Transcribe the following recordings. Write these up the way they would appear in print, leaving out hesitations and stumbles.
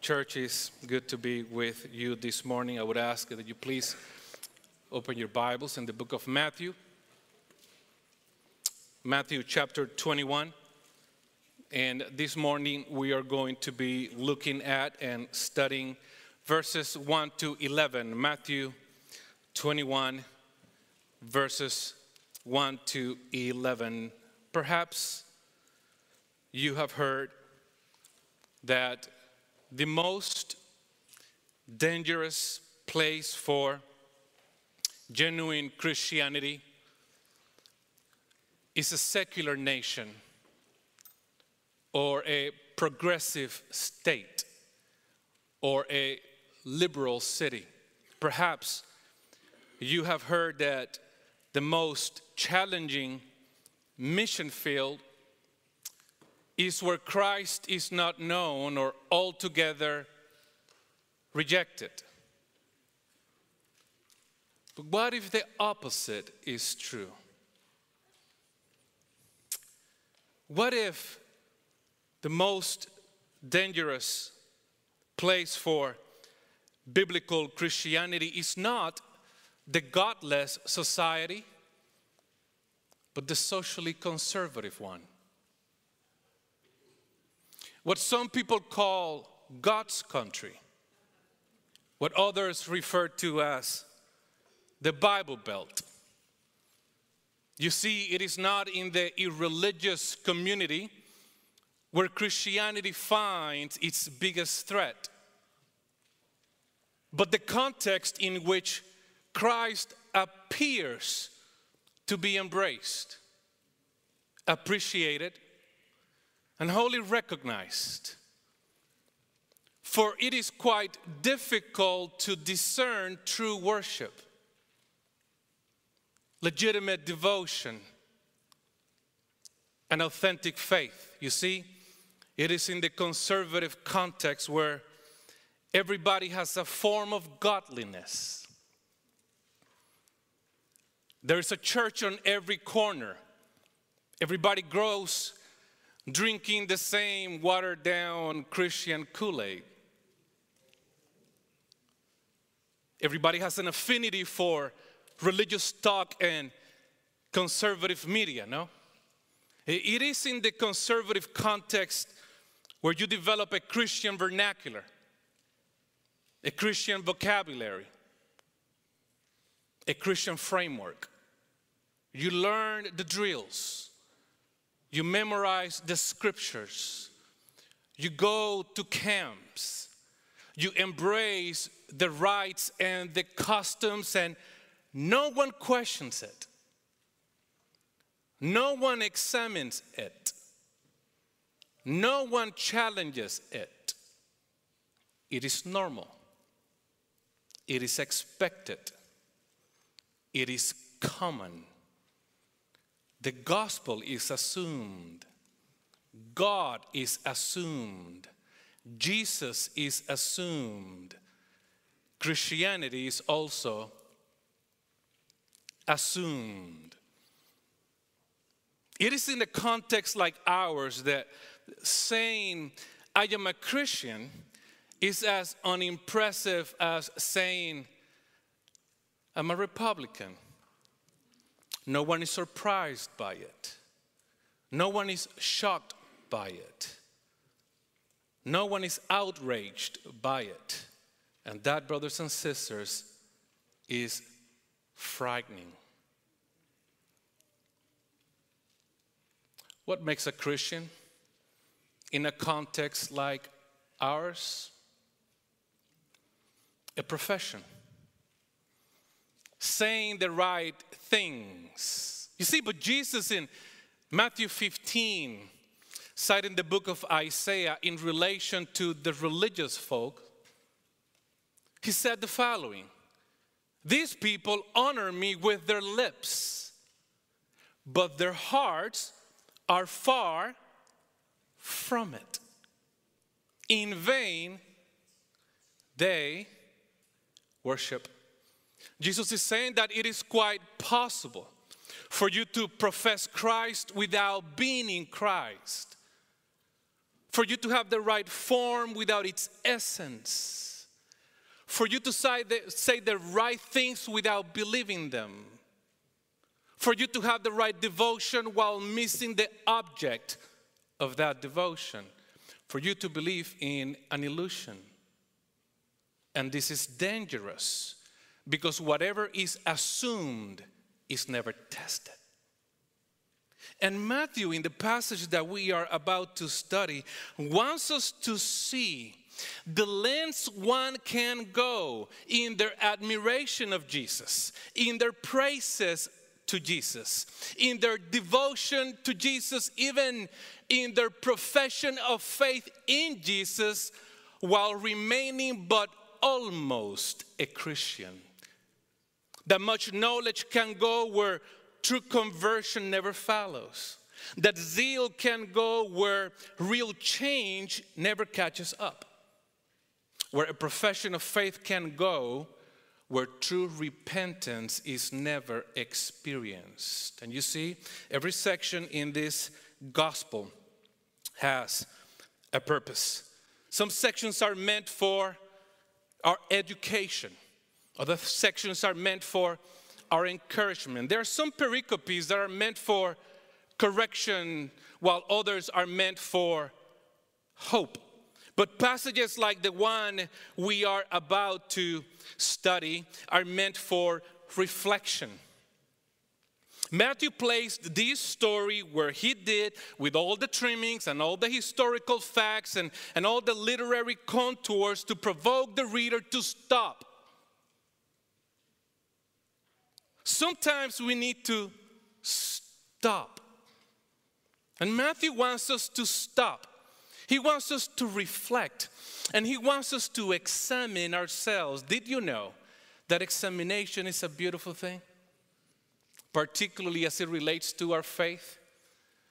Church, it's good to be with you this morning. I would ask that you please open your Bibles in the book of Matthew. Matthew chapter 21. And this morning we are going to be looking at and studying verses 1 to 11. Matthew 21, verses 1 to 11. Perhaps you have heard that the most dangerous place for genuine Christianity is a secular nation or a progressive state or a liberal city. Perhaps you have heard that the most challenging mission field is where Christ is not known or altogether rejected. But what if the opposite is true? What if the most dangerous place for biblical Christianity is not the godless society, but the socially conservative one? What some people call God's country, what others refer to as the Bible Belt. You see, it is not in the irreligious community where Christianity finds its biggest threat, but the context in which Christ appears to be embraced, appreciated, and wholly recognized. For it is quite difficult to discern true worship, legitimate devotion, and authentic faith. You see, it is in the conservative context where everybody has a form of godliness. There is a church on every corner. Everybody grows drinking the same watered-down Christian Kool-Aid. Everybody has an affinity for religious talk and conservative media, no? It is in the conservative context where you develop a Christian vernacular, a Christian vocabulary, a Christian framework. You learn the drills. You memorize the scriptures. You go to camps. You embrace the rites and the customs, and no one questions it. No one examines it. No one challenges it. It is normal. It is expected. It is common. The gospel is assumed. God is assumed. Jesus is assumed. Christianity is also assumed. It is in a context like ours that saying, "I am a Christian," is as unimpressive as saying, "I'm a Republican." No one is surprised by it. No one is shocked by it. No one is outraged by it. And that, brothers and sisters, is frightening. What makes a Christian in a context like ours? A profession. Saying the right things. You see, but Jesus in Matthew 15, citing the book of Isaiah in relation to the religious folk, he said the following: "These people honor me with their lips, but their hearts are far from it. In vain they worship." Jesus is saying that it is quite possible for you to profess Christ without being in Christ, for you to have the right form without its essence, for you to say the right things without believing them, for you to have the right devotion while missing the object of that devotion, for you to believe in an illusion. And this is dangerous, because whatever is assumed is never tested. And Matthew, in the passage that we are about to study, wants us to see the lengths one can go in their admiration of Jesus, in their praises to Jesus, in their devotion to Jesus, even in their profession of faith in Jesus, while remaining but almost a Christian. That much knowledge can go where true conversion never follows. That zeal can go where real change never catches up. Where a profession of faith can go where true repentance is never experienced. And you see, every section in this gospel has a purpose. Some sections are meant for our education. Other sections are meant for our encouragement. There are some pericopes that are meant for correction, while others are meant for hope. But passages like the one we are about to study are meant for reflection. Matthew placed this story where he did, with all the trimmings and all the historical facts and all the literary contours, to provoke the reader to stop. Sometimes we need to stop. And Matthew wants us to stop. He wants us to reflect. And he wants us to examine ourselves. Did you know that examination is a beautiful thing? Particularly as it relates to our faith.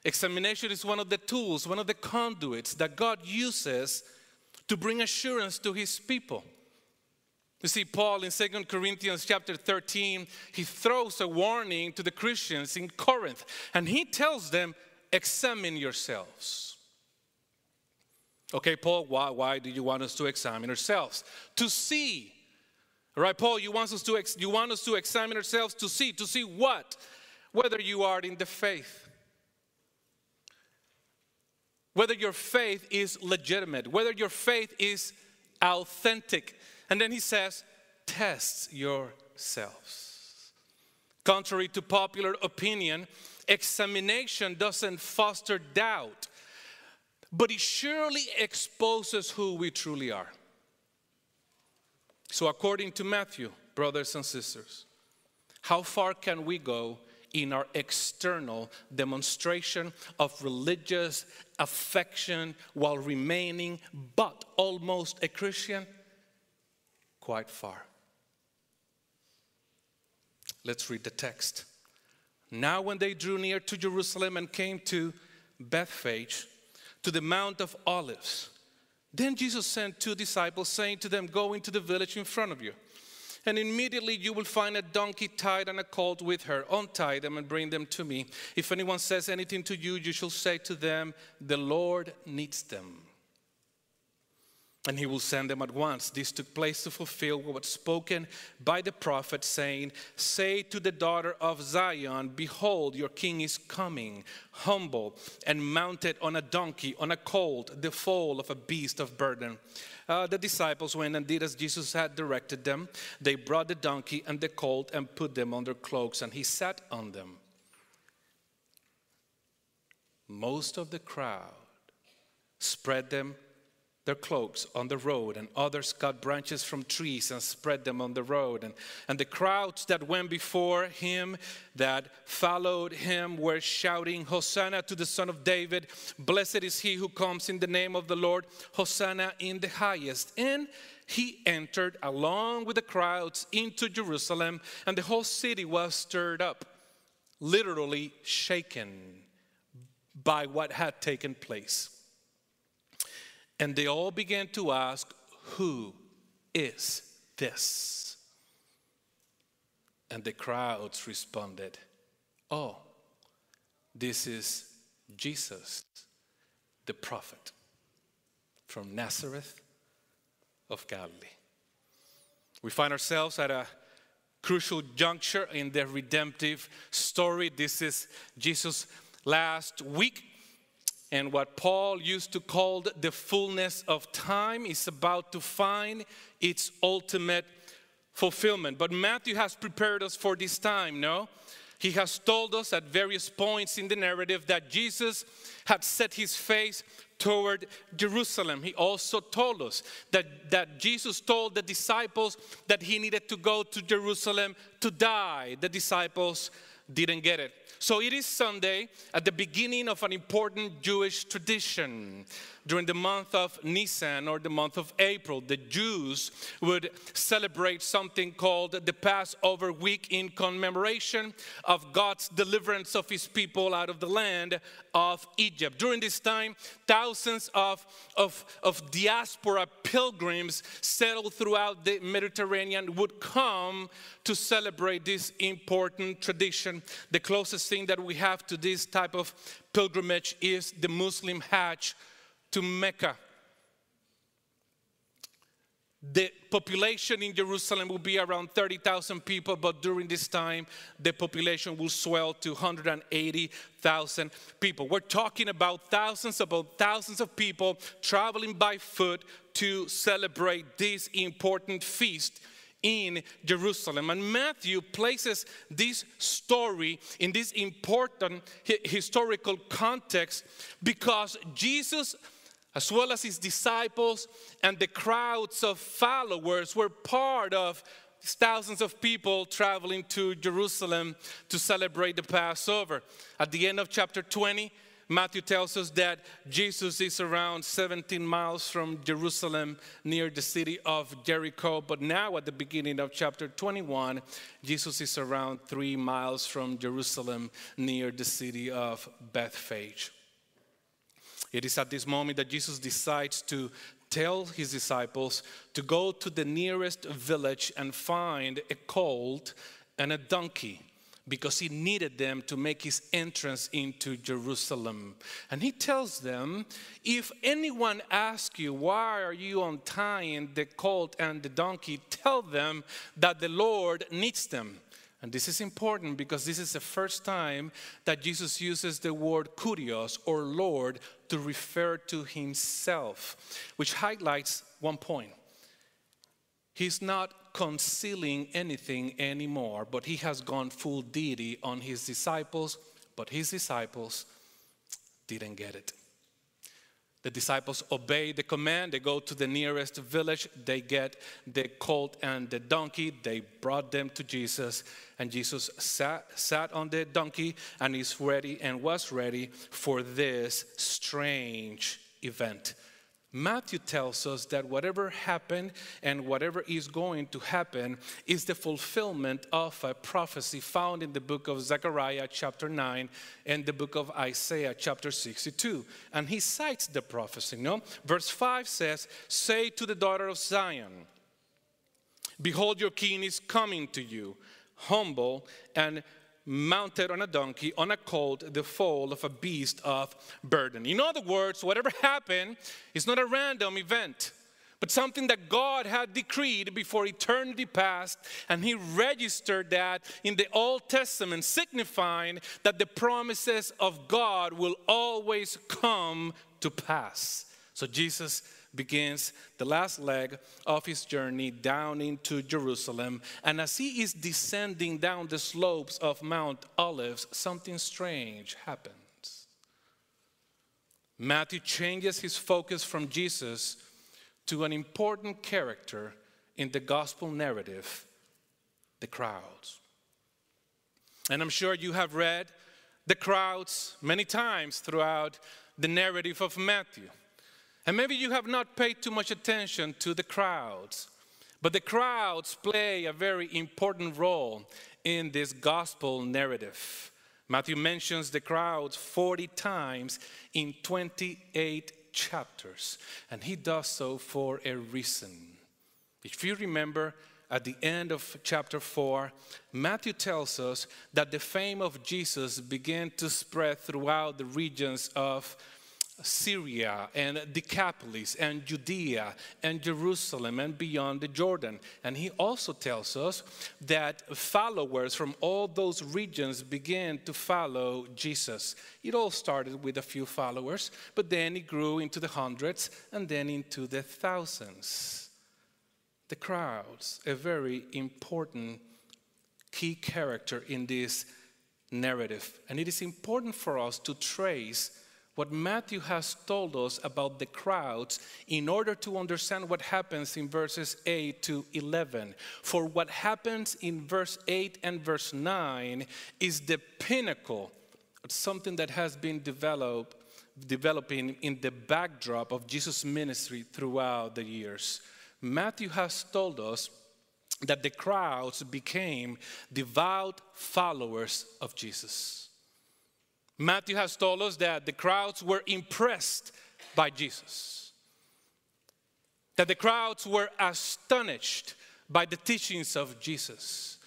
Examination is one of the tools, one of the conduits that God uses to bring assurance to his people. You see, Paul in 2 Corinthians chapter 13, he throws a warning to the Christians in Corinth, and he tells them, examine yourselves. Okay, Paul, why do you want us to examine ourselves? To see. All right, Paul, you want us to examine ourselves to see. To see what? Whether you are in the faith. Whether your faith is legitimate. Whether your faith is authentic. And then he says, test yourselves. Contrary to popular opinion, examination doesn't foster doubt, but it surely exposes who we truly are. So according to Matthew, brothers and sisters, how far can we go in our external demonstration of religious affection while remaining but almost a Christian? Quite far. Let's read the text. Now when they drew near to Jerusalem and came to Bethphage, to the Mount of Olives, then Jesus sent two disciples, saying to them, go into the village in front of you, and immediately you will find a donkey tied and a colt with her. Untie them and bring them to me. If anyone says anything to you, you shall say to them, the Lord needs them, and he will send them at once. This took place to fulfill what was spoken by the prophet, saying, say to the daughter of Zion, behold, your king is coming, humble and mounted on a donkey, on a colt, the foal of a beast of burden. The disciples went and did as Jesus had directed them. They brought the donkey and the colt and put them on their cloaks, and he sat on them. Most of the crowd spread their cloaks on the road, and others cut branches from trees and spread them on the road. And the crowds that went before him, that followed him, were shouting, Hosanna to the Son of David. Blessed is he who comes in the name of the Lord. Hosanna in the highest. And he entered along with the crowds into Jerusalem, and the whole city was stirred up, literally shaken by what had taken place. And they all began to ask, who is this? And the crowds responded, oh, this is Jesus, the prophet from Nazareth of Galilee. We find ourselves at a crucial juncture in the redemptive story. This is Jesus' last week, and what Paul used to call the fullness of time is about to find its ultimate fulfillment. But Matthew has prepared us for this time, no? He has told us at various points in the narrative that Jesus had set his face toward Jerusalem. He also told us that Jesus told the disciples that he needed to go to Jerusalem to die. The disciples didn't get it. So it is Sunday at the beginning of an important Jewish tradition. During the month of Nisan, or the month of April, the Jews would celebrate something called the Passover week in commemoration of God's deliverance of his people out of the land of Egypt. During this time, thousands of diaspora pilgrims settled throughout the Mediterranean would come to celebrate this important tradition. The closest thing that we have to this type of pilgrimage is the Muslim Hajj to Mecca. The population in Jerusalem will be around 30,000 people, but during this time, the population will swell to 180,000 people. We're talking about thousands of people traveling by foot to celebrate this important feast in Jerusalem. And Matthew places this story in this important historical context because Jesus, as well as his disciples and the crowds of followers, were part of thousands of people traveling to Jerusalem to celebrate the Passover. At the end of chapter 20, Matthew tells us that Jesus is around 17 miles from Jerusalem near the city of Jericho. But now at the beginning of chapter 21, Jesus is around 3 miles from Jerusalem near the city of Bethphage. It is at this moment that Jesus decides to tell his disciples to go to the nearest village and find a colt and a donkey, because he needed them to make his entrance into Jerusalem. And he tells them, if anyone asks you, why are you untying the colt and the donkey, tell them that the Lord needs them. And this is important because this is the first time that Jesus uses the word kurios, or Lord, to refer to himself, which highlights one point. He's not concealing anything anymore, but he has gone full deity on his disciples, but his disciples didn't get it. The disciples obey the command. They go to the nearest village. They get the colt and the donkey. They brought them to Jesus, and Jesus sat on the donkey and was ready for this strange event. Matthew tells us that whatever happened and whatever is going to happen is the fulfillment of a prophecy found in the book of Zechariah chapter 9 and the book of Isaiah chapter 62. And he cites the prophecy, no? Verse 5 says, "Say to the daughter of Zion, behold, your king is coming to you, humble and mounted on a donkey, on a colt, the foal of a beast of burden." In other words, whatever happened is not a random event, but something that God had decreed before eternity past, and he registered that in the Old Testament, signifying that the promises of God will always come to pass. So Jesus begins the last leg of his journey down into Jerusalem. And as he is descending down the slopes of Mount Olives, something strange happens. Matthew changes his focus from Jesus to an important character in the gospel narrative, the crowds. And I'm sure you have read the crowds many times throughout the narrative of Matthew. And maybe you have not paid too much attention to the crowds, but the crowds play a very important role in this gospel narrative. Matthew mentions the crowds 40 times in 28 chapters, and he does so for a reason. If you remember, at the end of chapter 4, Matthew tells us that the fame of Jesus began to spread throughout the regions of Syria and Decapolis and Judea and Jerusalem and beyond the Jordan. And he also tells us that followers from all those regions began to follow Jesus. It all started with a few followers, but then it grew into the hundreds and then into the thousands. The crowds, a very important key character in this narrative. And it is important for us to trace what Matthew has told us about the crowds in order to understand what happens in verses 8 to 11. For what happens in verse 8 and verse 9 is the pinnacle of something that has been developing in the backdrop of Jesus' ministry throughout the years. Matthew has told us that the crowds became devout followers of Jesus. Matthew has told us that the crowds were impressed by Jesus, that the crowds were astonished by the teachings of Jesus,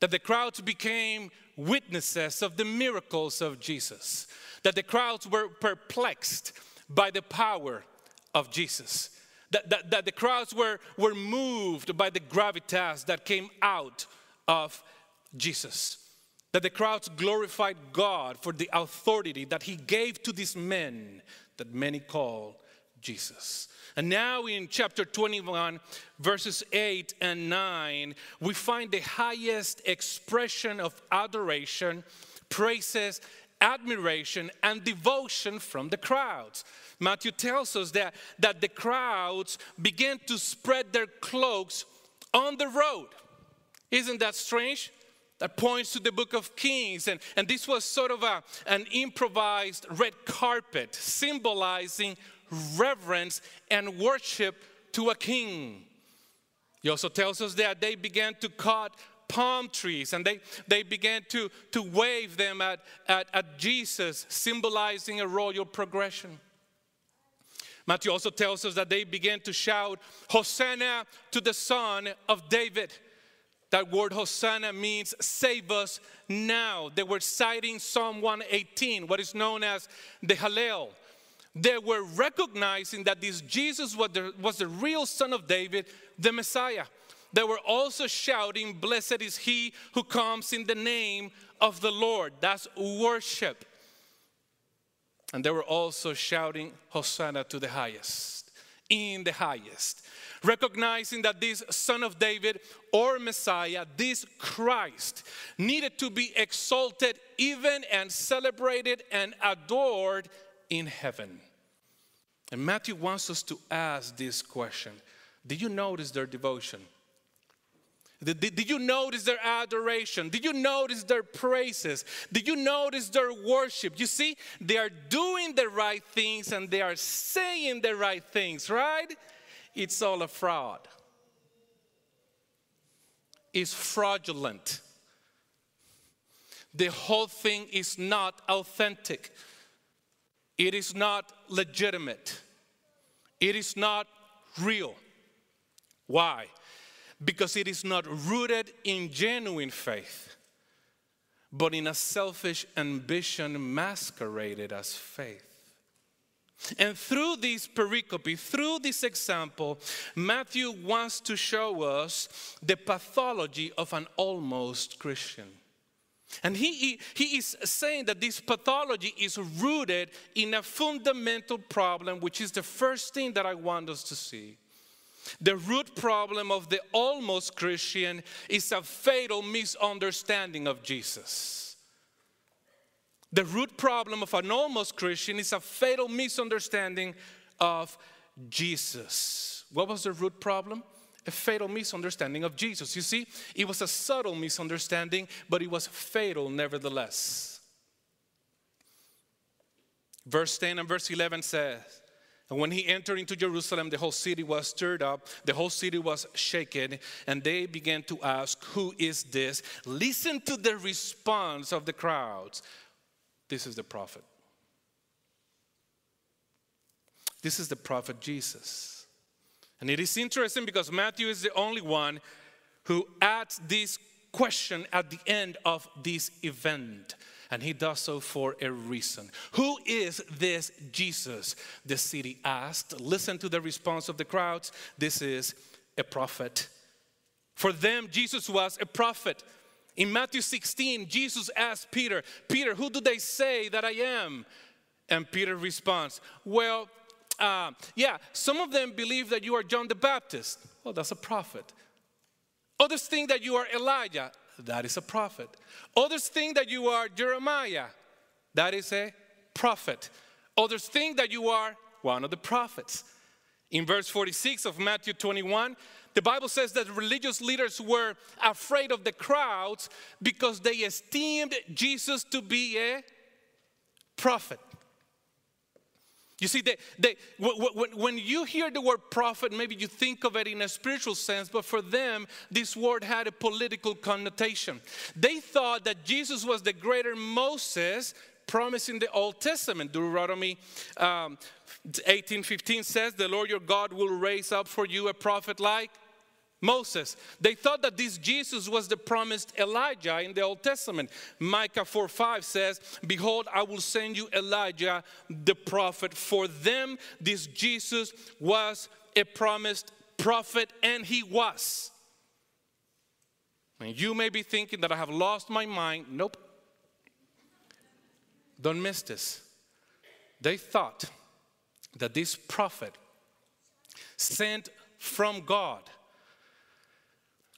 that the crowds became witnesses of the miracles of Jesus, that the crowds were perplexed by the power of Jesus, that the crowds were moved by the gravitas that came out of Jesus, that the crowds glorified God for the authority that he gave to these men that many call Jesus. And now in chapter 21, verses 8 and 9, we find the highest expression of adoration, praises, admiration, and devotion from the crowds. Matthew tells us that the crowds began to spread their cloaks on the road. Isn't that strange? That points to the book of Kings, and this was sort of an improvised red carpet symbolizing reverence and worship to a king. He also tells us that they began to cut palm trees and they began to wave them at Jesus, symbolizing a royal progression. Matthew also tells us that they began to shout, "Hosanna to the Son of David." That word Hosanna means save us now. They were citing Psalm 118, what is known as the Hallel. They were recognizing that this Jesus was the real Son of David, the Messiah. They were also shouting, "Blessed is he who comes in the name of the Lord." That's worship. And they were also shouting, "Hosanna to the highest," in the highest. Recognizing that this Son of David or Messiah, this Christ, needed to be exalted even and celebrated and adored in heaven. And Matthew wants us to ask this question. Did you notice their devotion? Did you notice their adoration? Did you notice their praises? Did you notice their worship? You see, they are doing the right things and they are saying the right things, right? It's all a fraud. It's fraudulent. The whole thing is not authentic. It is not legitimate. It is not real. Why? Because it is not rooted in genuine faith, but in a selfish ambition masqueraded as faith. And through this pericope, through this example, Matthew wants to show us the pathology of an almost Christian. And he is saying that this pathology is rooted in a fundamental problem, which is the first thing that I want us to see. The root problem of the almost Christian is a fatal misunderstanding of Jesus. The root problem of an almost Christian is a fatal misunderstanding of Jesus. What was the root problem? A fatal misunderstanding of Jesus. You see, it was a subtle misunderstanding, but it was fatal nevertheless. Verse 10 and verse 11 says, "And when he entered into Jerusalem, the whole city was stirred up, the whole city was shaken, and they began to ask, 'Who is this?'" Listen to the response of the crowds. "This is the prophet. This is the prophet Jesus." And it is interesting because Matthew is the only one who adds this question at the end of this event. And he does so for a reason. Who is this Jesus? The city asked. Listen to the response of the crowds. This is a prophet. For them, Jesus was a prophet. In Matthew 16, Jesus asked Peter, Peter, who do they say that I am? And Peter responds, well, some of them believe that you are John the Baptist. Well, that's a prophet. Others think that you are Elijah. That is a prophet. Others think that you are Jeremiah. That is a prophet. Others think that you are one of the prophets. In verse 46 of Matthew 21, the Bible says that religious leaders were afraid of the crowds because they esteemed Jesus to be a prophet. You see, when you hear the word prophet, maybe you think of it in a spiritual sense, but for them, this word had a political connotation. They thought that Jesus was the greater Moses promised in the Old Testament. Deuteronomy 18:15 says, the Lord your God will raise up for you a prophet like Moses. They thought that this Jesus was the promised Elijah in the Old Testament. Micah 4:5 says, behold, I will send you Elijah the prophet. For them, this Jesus was a promised prophet, and he was. And you may be thinking that I have lost my mind. Nope. Don't miss this. They thought that this prophet sent from God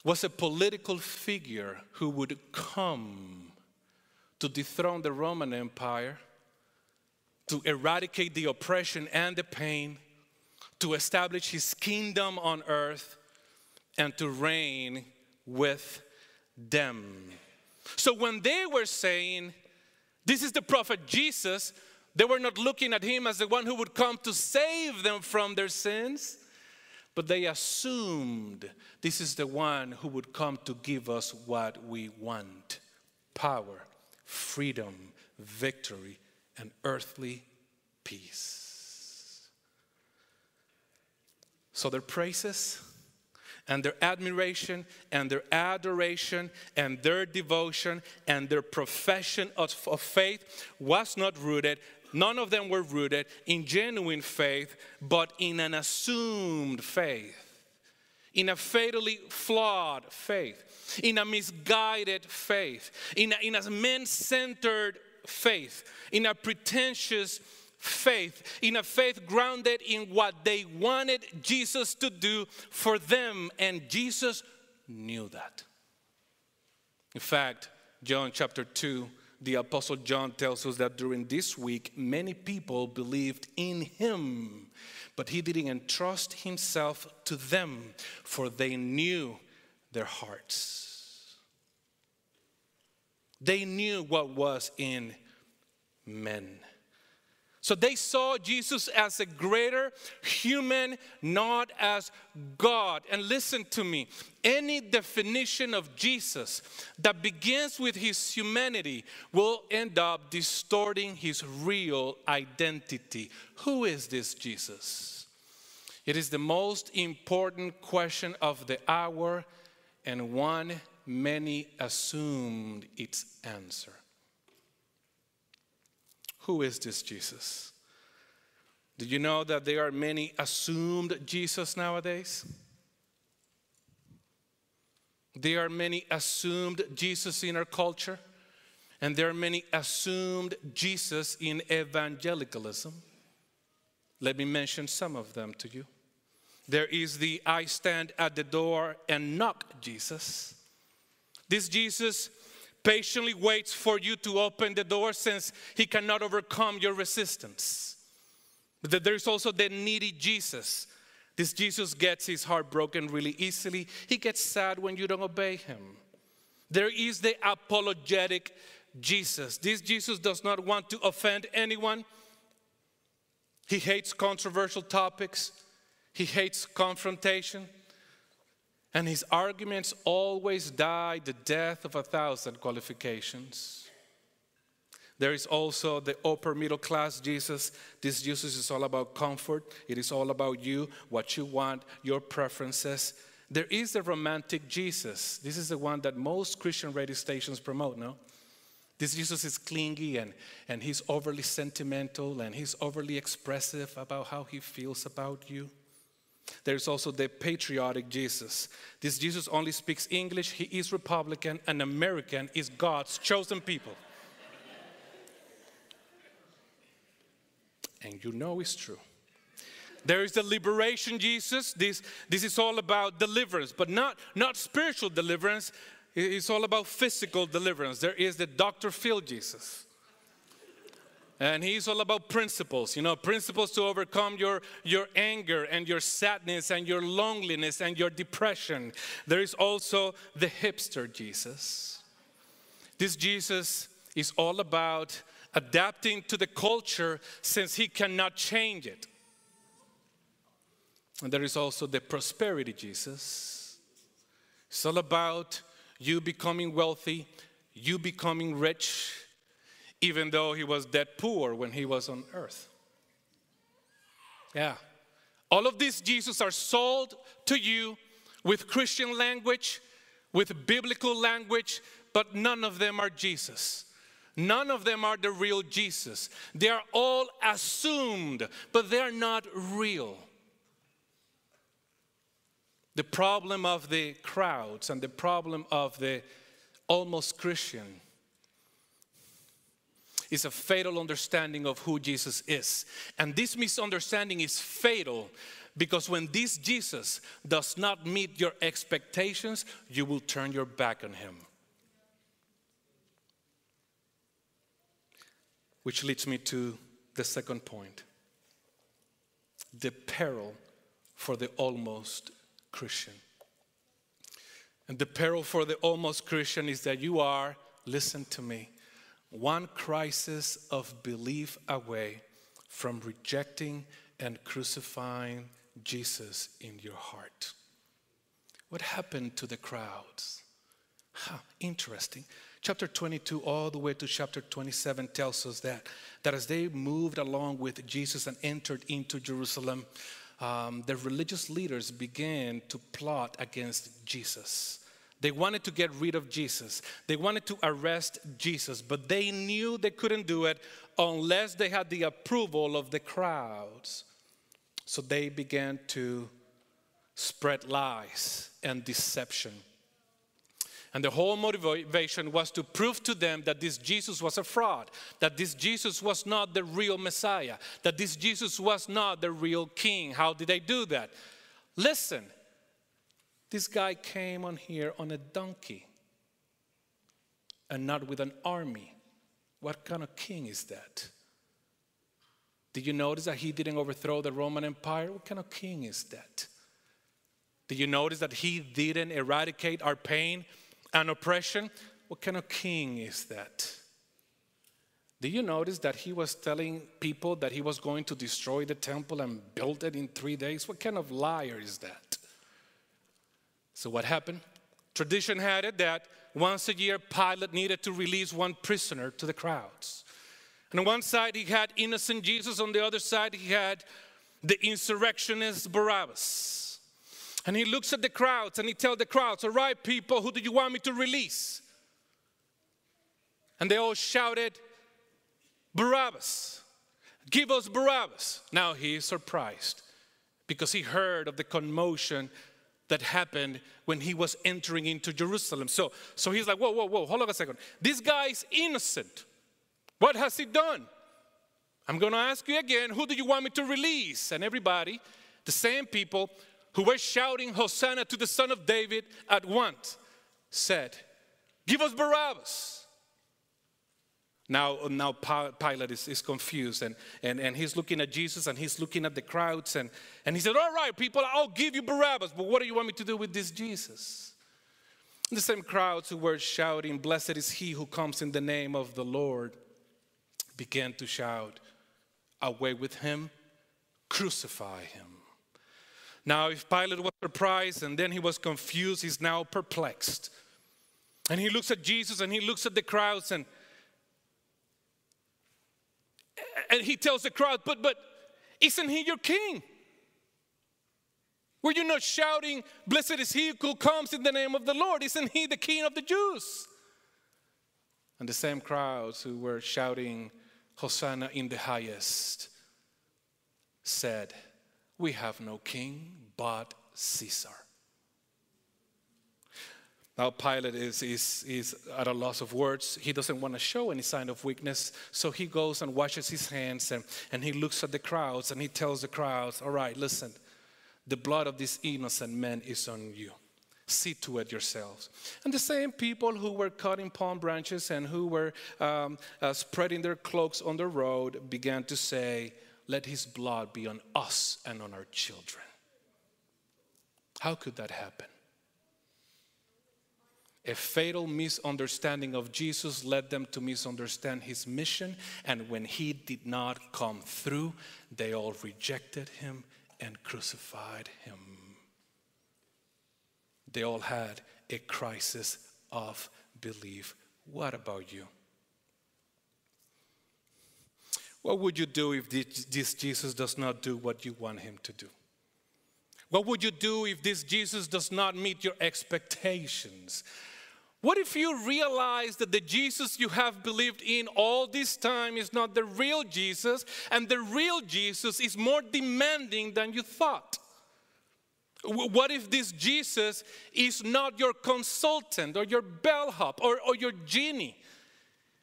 was a political figure who would come to dethrone the Roman Empire, to eradicate the oppression and the pain, to establish his kingdom on earth, and to reign with them. So when they were saying, this is the prophet Jesus, they were not looking at him as the one who would come to save them from their sins, but they assumed this is the one who would come to give us what we want. Power, freedom, victory, and earthly peace. So their praises and their admiration and their adoration and their devotion and their profession of faith was not rooted. None of them were rooted in genuine faith, but in an assumed faith, in a fatally flawed faith, in a misguided faith, in a man-centered faith, in a pretentious faith, in a faith grounded in what they wanted Jesus to do for them. And Jesus knew that. In fact, John chapter 2, the Apostle John tells us that during this week, many people believed in him, but he didn't entrust himself to them, for they knew their hearts. They knew what was in men. So they saw Jesus as a greater human, not as God. And listen to me, any definition of Jesus that begins with his humanity will end up distorting his real identity. Who is this Jesus? It is the most important question of the hour, and one many assumed its answer. Who is this Jesus? Do you know that there are many assumed Jesus nowadays? There are many assumed Jesus in our culture, and there are many assumed Jesus in evangelicalism. Let me mention some of them to you. There is the I stand at the door and knock Jesus. This Jesus patiently waits for you to open the door, since he cannot overcome your resistance. But there is also the needy Jesus. This Jesus gets his heart broken really easily. He gets sad when you don't obey him. There is the apologetic Jesus. This Jesus does not want to offend anyone. He hates controversial topics. He hates confrontation. And his arguments always die the death of 1,000 qualifications. There is also the upper middle class Jesus. This Jesus is all about comfort. It is all about you, what you want, your preferences. There is a romantic Jesus. This is the one that most Christian radio stations promote, no? This Jesus is clingy and he's overly sentimental and he's overly expressive about how he feels about you. There's also the patriotic Jesus. This Jesus only speaks English. He is Republican. An American is God's chosen people. And you know it's true. There is the liberation Jesus. This is all about deliverance, but not spiritual deliverance. It's all about physical deliverance. There is the Dr. Phil Jesus. And he's all about principles, you know, principles to overcome your anger and your sadness and your loneliness and your depression. There is also the hipster Jesus. This Jesus is all about adapting to the culture since he cannot change it. And there is also the prosperity Jesus. It's all about you becoming wealthy, you becoming rich, even though he was that poor when he was on earth. Yeah. All of these Jesus are sold to you with Christian language, with biblical language, but none of them are Jesus. None of them are the real Jesus. They are all assumed, but they are not real. The problem of the crowds and the problem of the almost Christian is a fatal understanding of who Jesus is. And this misunderstanding is fatal because when this Jesus does not meet your expectations, you will turn your back on him. Which leads me to the second point, the peril for the almost Christian. And the peril for the almost Christian is that you are, listen to me, one crisis of belief away from rejecting and crucifying Jesus in your heart. What happened to the crowds? Interesting. Chapter 22 all the way to chapter 27 tells us that as they moved along with Jesus and entered into Jerusalem, the religious leaders began to plot against Jesus. They wanted to get rid of Jesus. They wanted to arrest Jesus, but they knew they couldn't do it unless they had the approval of the crowds. So they began to spread lies and deception. And the whole motivation was to prove to them that this Jesus was a fraud, that this Jesus was not the real Messiah, that this Jesus was not the real king. How did they do that? Listen. This guy came on here on a donkey and not with an army. What kind of king is that? Did you notice that he didn't overthrow the Roman Empire? What kind of king is that? Did you notice that he didn't eradicate our pain and oppression? What kind of king is that? Did you notice that he was telling people that he was going to destroy the temple and build it in 3 days? What kind of liar is that? So what happened? Tradition had it that once a year, Pilate needed to release one prisoner to the crowds. And on one side, he had innocent Jesus. On the other side, he had the insurrectionist Barabbas. And he looks at the crowds and he tells the crowds, all right, people, who do you want me to release? And they all shouted, Barabbas, give us Barabbas. Now he is surprised because he heard of the commotion that happened when he was entering into Jerusalem. So he's like, whoa, hold on a second. This guy is innocent. What has he done? I'm going to ask you again, who do you want me to release? And everybody, the same people who were shouting Hosanna to the Son of David at once, said, give us Barabbas. Now Pilate is confused and he's looking at Jesus and he's looking at the crowds and he said, all right, people, I'll give you Barabbas, but what do you want me to do with this Jesus? And the same crowds who were shouting, blessed is he who comes in the name of the Lord, began to shout, away with him, crucify him. Now, if Pilate was surprised and then he was confused, he's now perplexed. And he looks at Jesus and he looks at the crowds and he tells the crowd, but isn't he your king? Were you not shouting, blessed is he who comes in the name of the Lord? Isn't he the King of the Jews? And the same crowds who were shouting, Hosanna in the highest, said, we have no king but Caesar. Now Pilate is at a loss of words. He doesn't want to show any sign of weakness. So he goes and washes his hands and he looks at the crowds and he tells the crowds, all right, listen, the blood of this innocent man is on you. See to it yourselves. And the same people who were cutting palm branches and who were spreading their cloaks on the road began to say, let his blood be on us and on our children. How could that happen? A fatal misunderstanding of Jesus led them to misunderstand his mission, and when he did not come through, they all rejected him and crucified him. They all had a crisis of belief. What about you? What would you do if this Jesus does not do what you want him to do? What would you do if this Jesus does not meet your expectations? What if you realize that the Jesus you have believed in all this time is not the real Jesus, and the real Jesus is more demanding than you thought? What if this Jesus is not your consultant or your bellhop or your genie?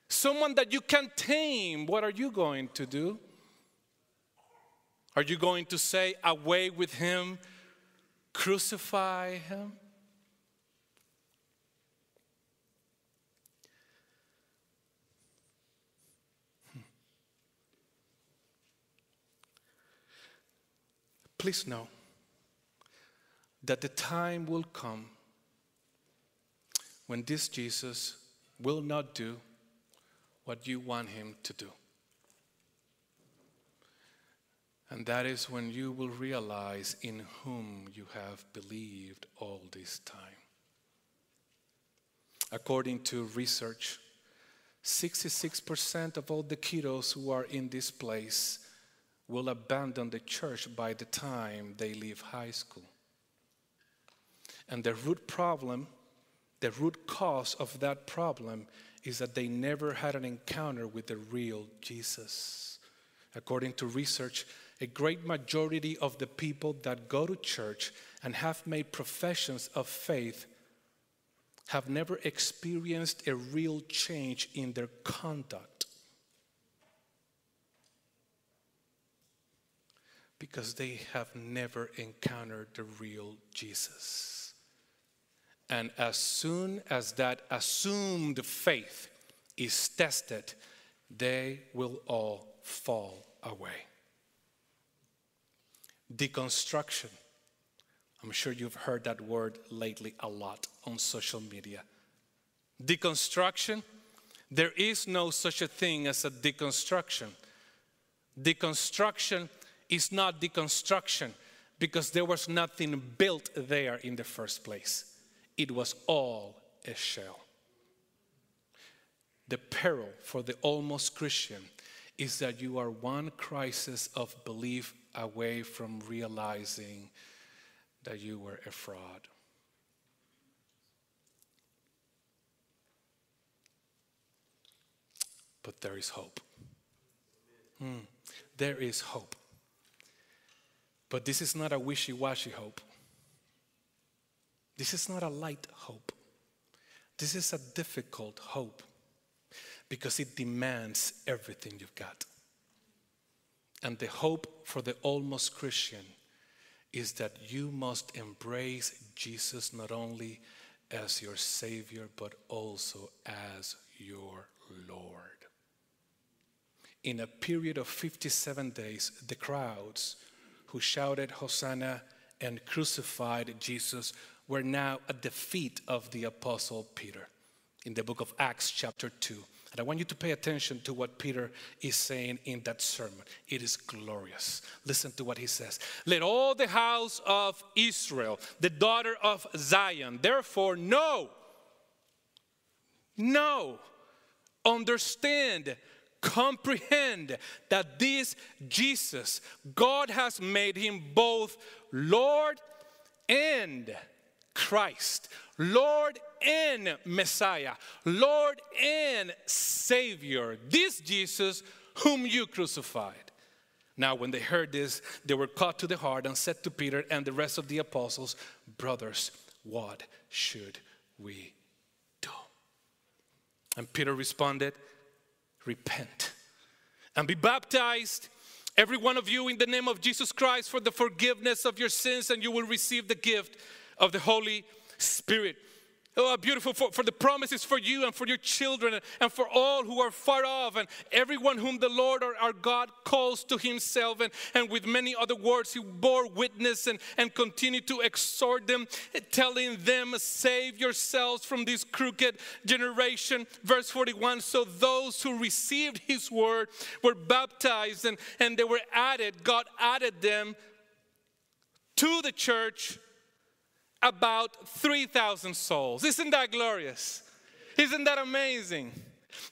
Someone that you can tame. What are you going to do? Are you going to say, away with him, crucify him? Please know that the time will come when this Jesus will not do what you want him to do. And that is when you will realize in whom you have believed all this time. According to research, 66% of all the kiddos who are in this place will abandon the church by the time they leave high school. And the root problem, the root cause of that problem is that they never had an encounter with the real Jesus. According to research, a great majority of the people that go to church and have made professions of faith have never experienced a real change in their conduct because they have never encountered the real Jesus. And as soon as that assumed faith is tested, they will all fall away. Deconstruction. I'm sure you've heard that word lately a lot on social media. Deconstruction. There is no such a thing as a deconstruction. Deconstruction is not deconstruction because there was nothing built there in the first place. It was all a shell. The peril for the almost Christian is that you are one crisis of belief away from realizing that you were a fraud. But there is hope. There is hope. But this is not a wishy-washy hope. This is not a light hope. This is a difficult hope because it demands everything you've got. And the hope for the almost Christian is that you must embrace Jesus not only as your Savior, but also as your Lord. In a period of 57 days, the crowds who shouted Hosanna and crucified Jesus were now at the feet of the Apostle Peter in the book of Acts chapter 2. And I want you to pay attention to what Peter is saying in that sermon. It is glorious. Listen to what he says. Let all the house of Israel, the daughter of Zion, therefore know, understand, comprehend that this Jesus, God has made him both Lord and Christ, Lord and Messiah, Lord and Savior, this Jesus whom you crucified. Now, when they heard this, they were caught to the heart and said to Peter and the rest of the apostles, brothers, what should we do? And Peter responded, repent and be baptized, every one of you, in the name of Jesus Christ for the forgiveness of your sins, and you will receive the gift of the Holy Spirit. Oh, beautiful, for the promise is for you and for your children and for all who are far off and everyone whom the Lord our God calls to himself. And with many other words he bore witness and continued to exhort them, telling them, save yourselves from this crooked generation. Verse 41, so those who received his word were baptized, and they were added, God added them to the church, about 3,000 souls. Isn't that glorious? Isn't that amazing?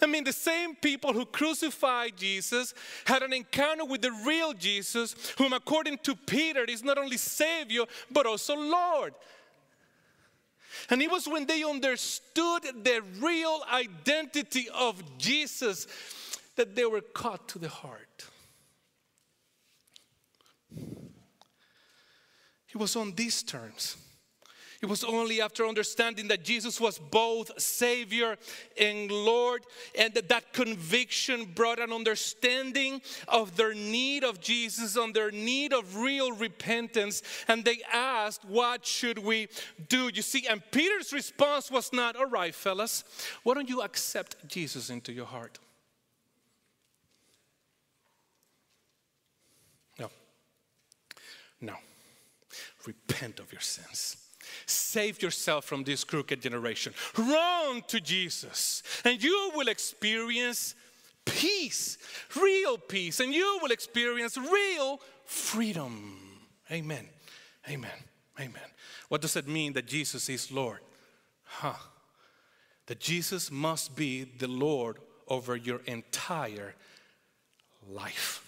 I mean, the same people who crucified Jesus had an encounter with the real Jesus, whom according to Peter is not only Savior, but also Lord. And it was when they understood the real identity of Jesus that they were caught to the heart. It was on these terms. It was only after understanding that Jesus was both Savior and Lord, and that conviction brought an understanding of their need of Jesus, on their need of real repentance, and they asked, what should we do? You see, and Peter's response was not, all right, fellas, why don't you accept Jesus into your heart? No. Repent of your sins. Save yourself from this crooked generation. Run to Jesus, and you will experience peace, real peace, and you will experience real freedom. Amen. Amen. Amen. What does it mean that Jesus is Lord? That Jesus must be the Lord over your entire life.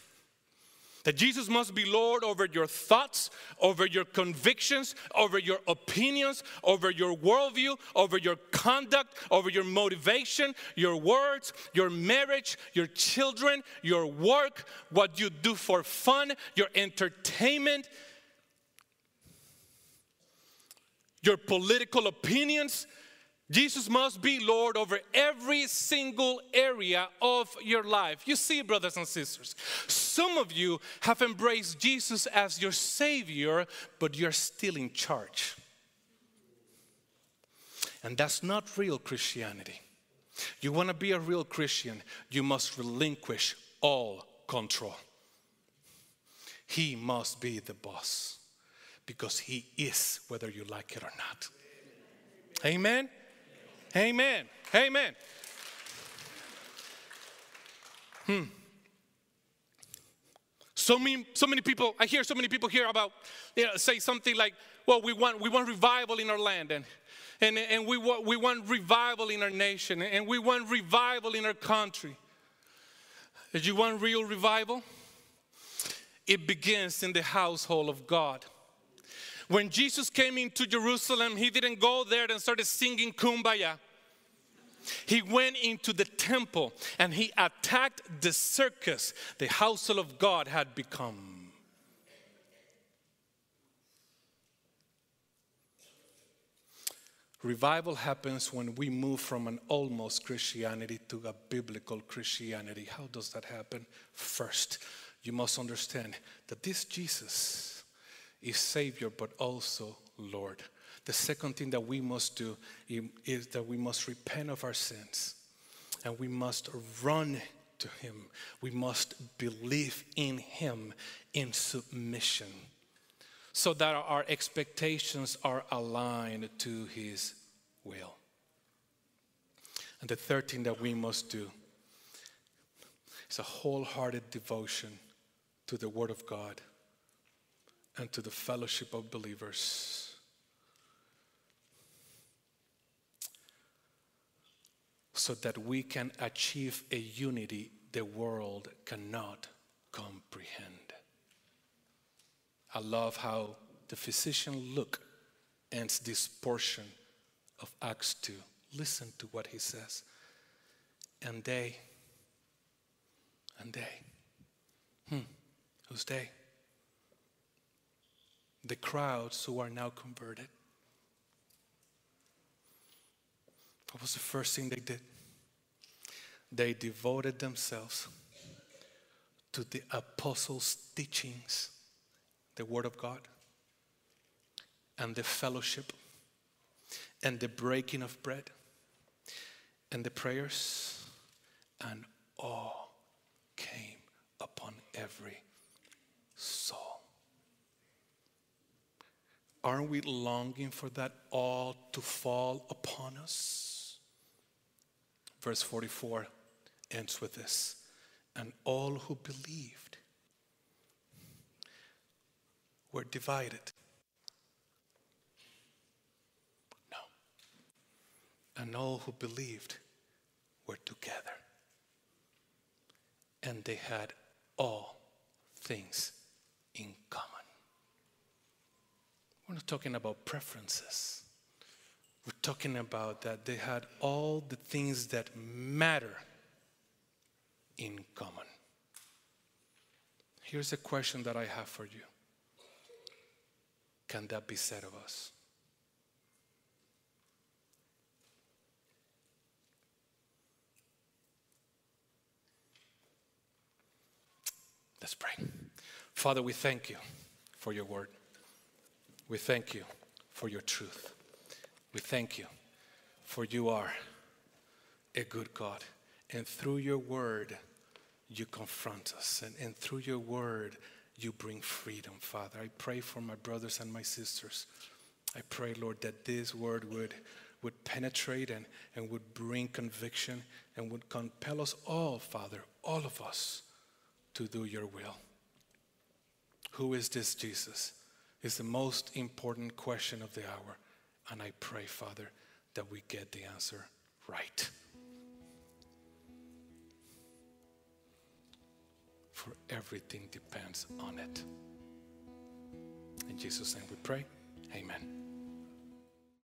That Jesus must be Lord over your thoughts, over your convictions, over your opinions, over your worldview, over your conduct, over your motivation, your words, your marriage, your children, your work, what you do for fun, your entertainment, your political opinions. Jesus must be Lord over every single area of your life. You see, brothers and sisters, some of you have embraced Jesus as your Savior, but you're still in charge. And that's not real Christianity. You want to be a real Christian, you must relinquish all control. He must be the boss, because he is, whether you like it or not. Amen? Amen. Amen. So many people, I hear so many people here about, say something like, well, we want revival in our land, and we want revival in our nation, and we want revival in our country. If you want real revival, it begins in the household of God. When Jesus came into Jerusalem, he didn't go there and started singing Kumbaya. He went into the temple and he attacked the circus the household of God had become. Revival happens when we move from an almost Christianity to a biblical Christianity. How does that happen? First, you must understand that this Jesus is Savior, but also Lord. The second thing that we must do is that we must repent of our sins, and we must run to him. We must believe in him in submission, so that our expectations are aligned to his will. And the third thing that we must do is a wholehearted devotion to the Word of God and to the fellowship of believers. So that we can achieve a unity the world cannot comprehend. I love how the physician Luke ends this portion of Acts 2. Listen to what he says. And they. Who's they? The crowds who are now converted. What was the first thing they did? They devoted themselves to the apostles' teachings, the Word of God, and the fellowship, and the breaking of bread, and the prayers, and awe came upon every soul. Aren't we longing for that awe to fall upon us? Verse 44 ends with this. And all who believed were divided. No. And all who believed were together. And they had all things in common. We're not talking about preferences. We're talking about that they had all the things that matter in common. Here's a question that I have for you. Can that be said of us? Let's pray. Father, we thank you for your word. We thank you for your truth. We thank you for you are a good God. And through your word, you confront us. And through your word, you bring freedom, Father. I pray for my brothers and my sisters. I pray, Lord, that this word would penetrate and would bring conviction and would compel us all, Father, all of us, to do your will. Who is this Jesus? Is the most important question of the hour. And I pray, Father, that we get the answer right. For everything depends on it. In Jesus' name we pray. Amen.